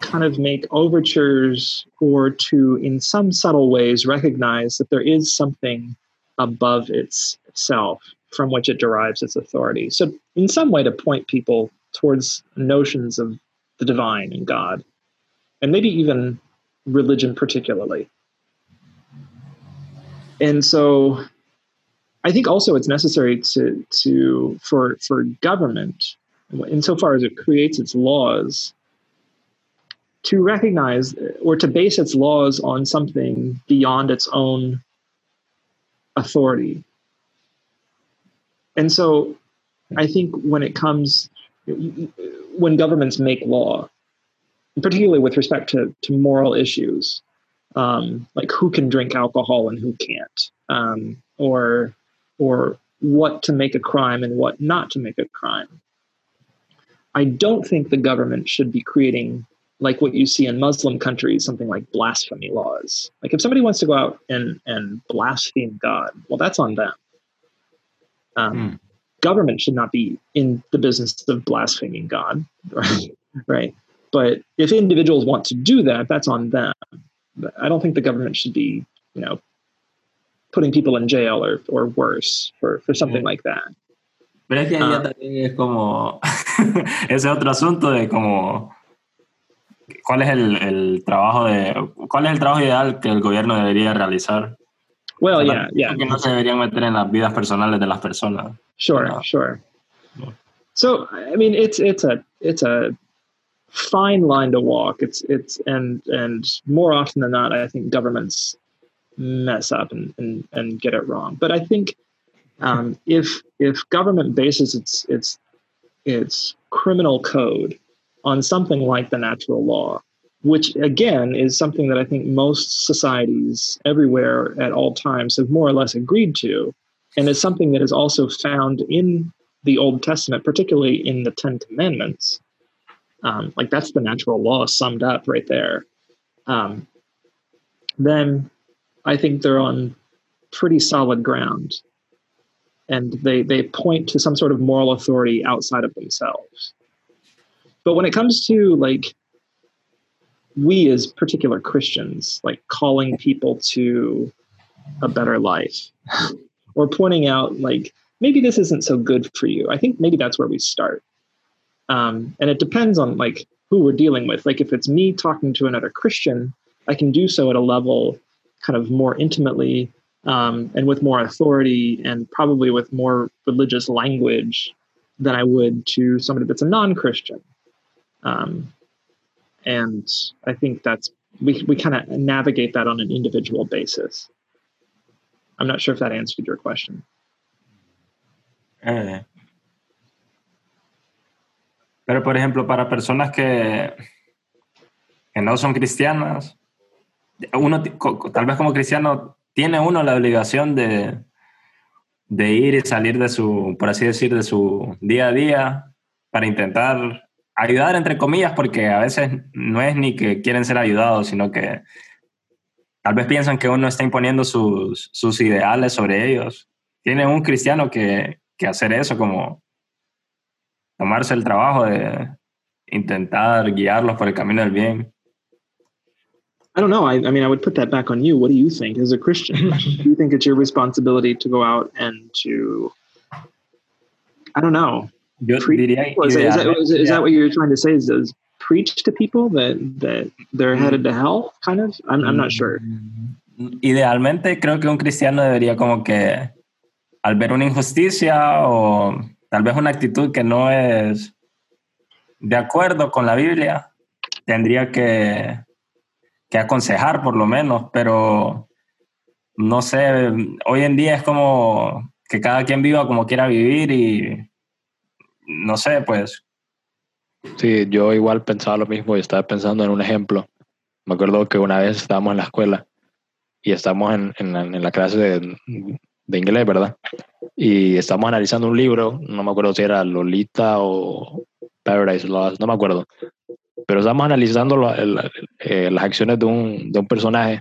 kind of make overtures or to, in some subtle ways, recognize that there is something above itself from which it derives its authority. So in some way to point people towards notions of the divine and God, and maybe even religion particularly. And so I think also it's necessary for government, insofar as it creates its laws, to recognize or to base its laws on something beyond its own authority. And so I think when governments make law, particularly with respect to moral issues, like who can drink alcohol and who can't, or what to make a crime and what not to make a crime, I don't think the government should be creating, like what you see in Muslim countries, something like blasphemy laws. Like if somebody wants to go out and blaspheme God, well, that's on them. Government should not be in the business of blaspheming God, right? Right. But if individuals want to do that, that's on them. I don't think the government should be, putting people in jail or worse for something like that. Pero es que ya también es como ese otro asunto de como ¿cuál es el trabajo ideal que el gobierno debería realizar? Well, yeah. Que no se deberían meter en las vidas personales de las personas. Sure. So, I mean, it's a fine line to walk. It's and more often than not, I think governments mess up and get it wrong. But I think if government bases its criminal code on something like the natural law, which again is something that I think most societies everywhere at all times have more or less agreed to, and is something that is also found in the Old Testament, particularly in the Ten Commandments. Like that's the natural law summed up right there. Then I think they're on pretty solid ground, and they point to some sort of moral authority outside of themselves. But when it comes to, like, we as particular Christians, like calling people to a better life or pointing out, like, maybe this isn't so good for you, I think maybe that's where we start. And it depends on, like, who we're dealing with. Like, if it's me talking to another Christian, I can do so at a level kind of more intimately and with more authority and probably with more religious language than I would to somebody that's a non-Christian. And I think that's, we kind of navigate that on an individual basis. I'm not sure if that answered your question. Pero, por ejemplo, para personas que no son cristianas, uno, tal vez como cristiano, tiene uno la obligación de ir y salir de su, por así decir, de su día a día para intentar ayudar, entre comillas, porque a veces no es ni que quieren ser ayudados, sino que tal vez piensan que uno está imponiendo sus ideales sobre ellos. Tiene un cristiano que que hacer eso, como tomarse el trabajo de intentar guiarlos por el camino del bien. I don't know. I mean, I would put that back on you. What do you think as a Christian? Do you think it's your responsibility to go out and to, I don't know. Is that what you're trying to say? Is preach to people that they're headed to hell, kind of? I'm not sure. Idealmente, creo que un cristiano debería como que al ver una injusticia o tal vez una actitud que no es de acuerdo con la Biblia, tendría que aconsejar por lo menos, pero no sé, hoy en día es como que cada quien viva como quiera vivir y no sé, pues. Sí, yo igual pensaba lo mismo y estaba pensando en un ejemplo. Me acuerdo que una vez estábamos en la escuela y estábamos en la clase de inglés, ¿verdad? Y estábamos analizando un libro, no me acuerdo si era Lolita o Paradise Lost, no me acuerdo. Pero estábamos analizando las acciones de un personaje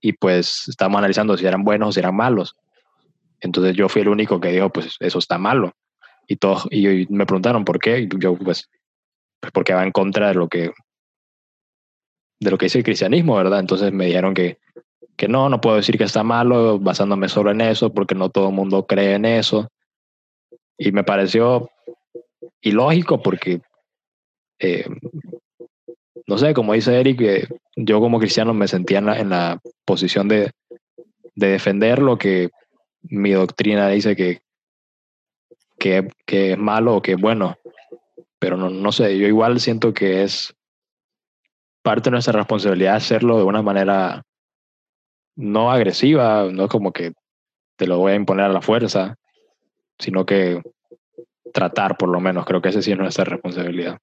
y pues estábamos analizando si eran buenos o si eran malos. Entonces yo fui el único que dijo, pues eso está malo. Y todos y me preguntaron por qué. Y yo pues porque va en contra de lo que dice el cristianismo, ¿verdad? Entonces me dijeron que no puedo decir que está malo basándome solo en eso porque no todo el mundo cree en eso. Y me pareció ilógico porque... no sé, como dice Eric, yo como cristiano me sentía en la posición de defender lo que mi doctrina dice que es malo o que es bueno, pero no sé, yo igual siento que es parte de nuestra responsabilidad hacerlo de una manera no agresiva, no como que te lo voy a imponer a la fuerza, sino que tratar, por lo menos, creo que esa sí es nuestra responsabilidad.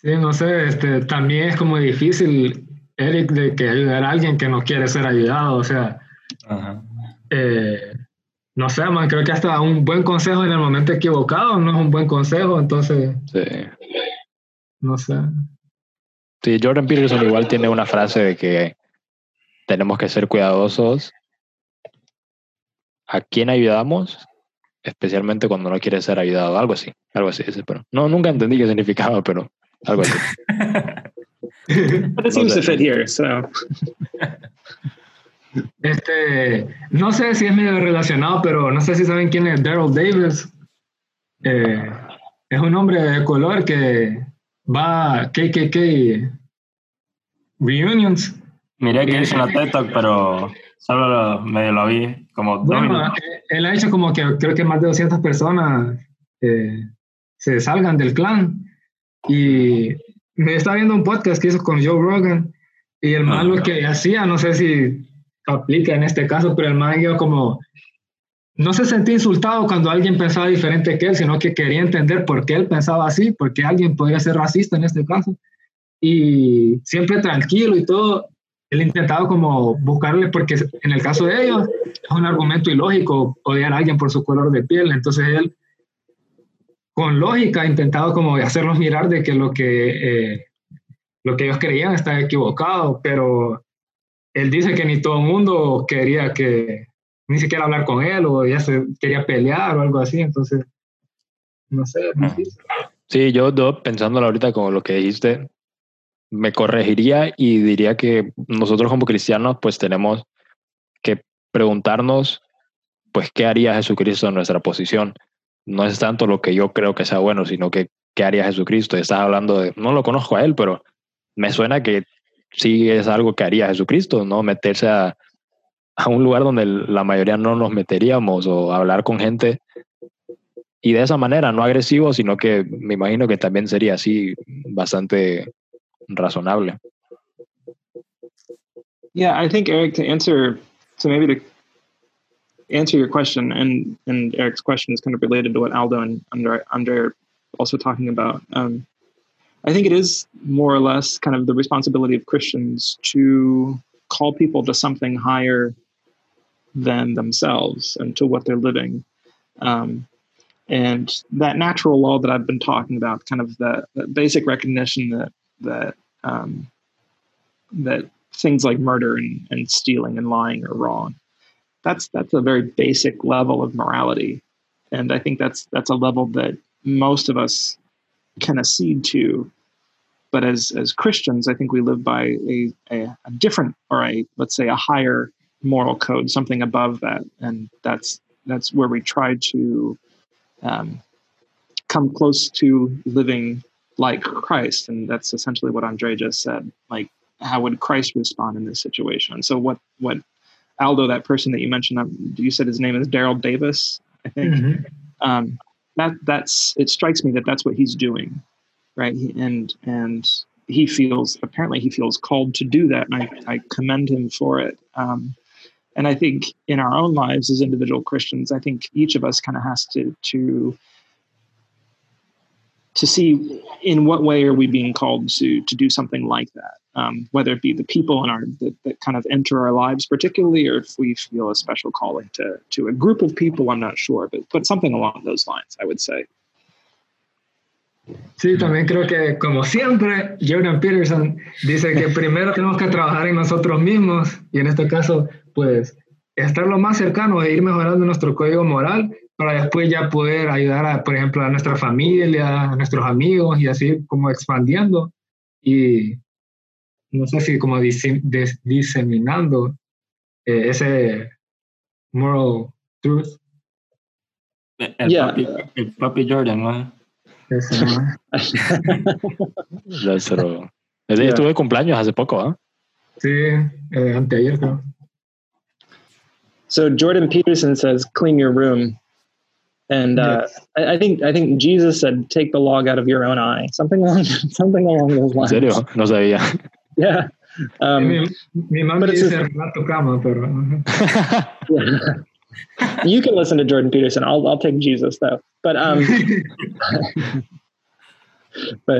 Sí, no sé, también es como difícil, Eric, de que ayudar a alguien que no quiere ser ayudado, o sea, ajá. No sé, man, creo que hasta un buen consejo en el momento equivocado no es un buen consejo, entonces, sí. No sé. Sí, Jordan Peterson igual tiene una frase de que tenemos que ser cuidadosos a quién ayudamos, especialmente cuando no quiere ser ayudado, algo así, pero no, nunca entendí qué significaba, pero algo así. But it seems to fit here, so. No sé si es medio relacionado, pero no sé si saben quién es Daryl Davis. Es un hombre de color que va a KKK reunions. Miré que hizo una TED Talk, pero solo medio lo vi como bueno, él ha hecho como que creo que más de 200 personas se salgan del clan. Y me estaba viendo un podcast que hizo con Joe Rogan y el man lo que hacía, no sé si aplica en este caso, pero el man yo como no se sentía insultado cuando alguien pensaba diferente que él, sino que quería entender por qué él pensaba así, porque alguien podría ser racista en este caso, y siempre tranquilo y todo, él intentaba como buscarle, porque en el caso de ellos es un argumento ilógico odiar a alguien por su color de piel, entonces él con lógica intentaba como hacerlos mirar de que lo que ellos creían estaba equivocado, pero él dice que ni todo el mundo quería que ni siquiera hablar con él o ya se quería pelear o algo así, entonces no sé. Sí, yo pensándolo ahorita con lo que dijiste, me corregiría y diría que nosotros como cristianos pues tenemos que preguntarnos pues qué haría Jesucristo en nuestra posición. No es tanto lo que yo creo que sea bueno, sino que ¿qué haría Jesucristo? Estás hablando de, no lo conozco a él, pero me suena que sí es algo que haría Jesucristo, ¿no? Meterse a un lugar donde la mayoría no nos meteríamos o hablar con gente. Y de esa manera, no agresivo, sino que me imagino que también sería así bastante razonable. Yeah, I think, Eric, to answer your question, and Eric's question is kind of related to what Aldo and Andre are also talking about. I think it is more or less kind of the responsibility of Christians to call people to something higher than themselves and to what they're living. And that natural law that I've been talking about, kind of that basic recognition that things like murder and stealing and lying are wrong. That's a very basic level of morality. And I think that's a level that most of us can accede to. But as Christians, I think we live by a different, or let's say a higher moral code, something above that. And that's where we try to come close to living like Christ. And that's essentially what André just said. Like, how would Christ respond in this situation? And so what Aldo, that person that you mentioned, you said his name is Daryl Davis, I think. Mm-hmm. It strikes me that that's what he's doing, right? And apparently he feels called to do that. And I commend him for it. And I think in our own lives as individual Christians, I think each of us kind of has to see in what way are we being called to do something like that, whether it be the people in that kind of enter our lives particularly, or if we feel a special calling to a group of people, I'm not sure, but something along those lines, I would say. Sí, también creo que, como siempre, Jordan Peterson dice que primero tenemos que trabajar en nosotros mismos, y en este caso, pues, estar lo más cercano e ir mejorando nuestro código moral para después ya poder ayudar, por ejemplo, a nuestra familia, a nuestros amigos, y así como expandiendo y, no sé si como diseminando ese moral truth. El propio Jordan, ¿no? Eso, ¿no? Estuve de cumpleaños hace poco, ¿ah? ¿Eh? Sí, anteayer, creo. So Jordan Peterson says, "Clean your room," and yes. I think Jesus said, "Take the log out of your own eye." Something along those lines. ¿En serio? No sabía. Yeah. Mi mamá dice, "Arregla tu cama," pero. You can listen to Jordan Peterson. I'll take Jesus though. But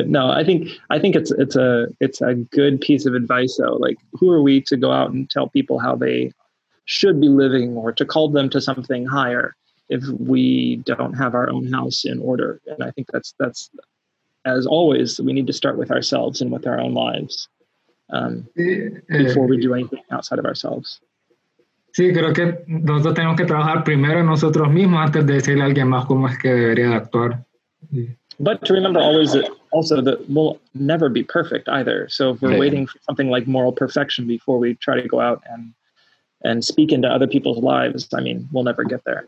no, I think it's a good piece of advice though. Like, who are we to go out and tell people how they should be living or to call them to something higher if we don't have our own house in order? And I think that's as always, we need to start with ourselves and with our own lives before we do anything outside of ourselves. Sí, creo que nosotros tenemos que trabajar primero en nosotros mismos antes de decirle a alguien más cómo es que debería actuar. But to remember always that also that we'll never be perfect either. So if we're waiting for something like moral perfection before we try to go out and speak into other people's lives, I mean, we'll never get there.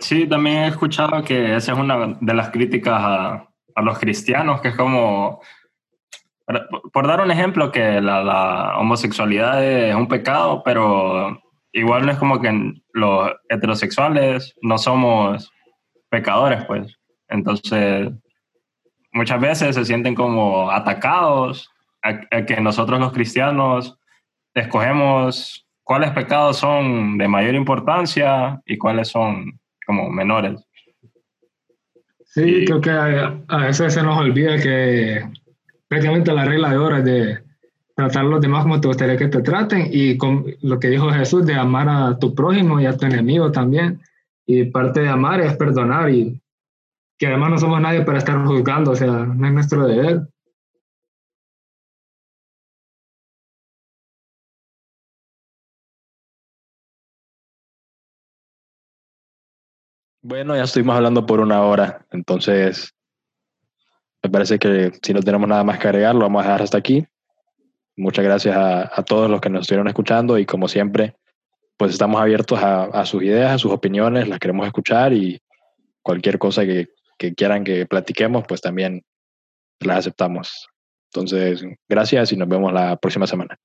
Sí, también he escuchado que esa es una de las críticas a los cristianos, que es como... Por dar un ejemplo, que la homosexualidad es un pecado, pero igual no es como que los heterosexuales no somos pecadores, pues. Entonces, muchas veces se sienten como atacados a que nosotros los cristianos escogemos cuáles pecados son de mayor importancia y cuáles son como menores. Sí, y creo que a veces se nos olvida que... prácticamente la regla de oro es de tratar a los demás como te gustaría que te traten, y con lo que dijo Jesús de amar a tu prójimo y a tu enemigo también, y parte de amar es perdonar, y que además no somos nadie para estar juzgando, o sea, no es nuestro deber. Bueno, ya estuvimos hablando por 1 hora, entonces... Me parece que si no tenemos nada más que agregar, lo vamos a dejar hasta aquí. Muchas gracias a todos los que nos estuvieron escuchando, y como siempre, pues estamos abiertos a sus ideas, a sus opiniones, las queremos escuchar, y cualquier cosa que quieran que platiquemos, pues también las aceptamos. Entonces, gracias y nos vemos la próxima semana.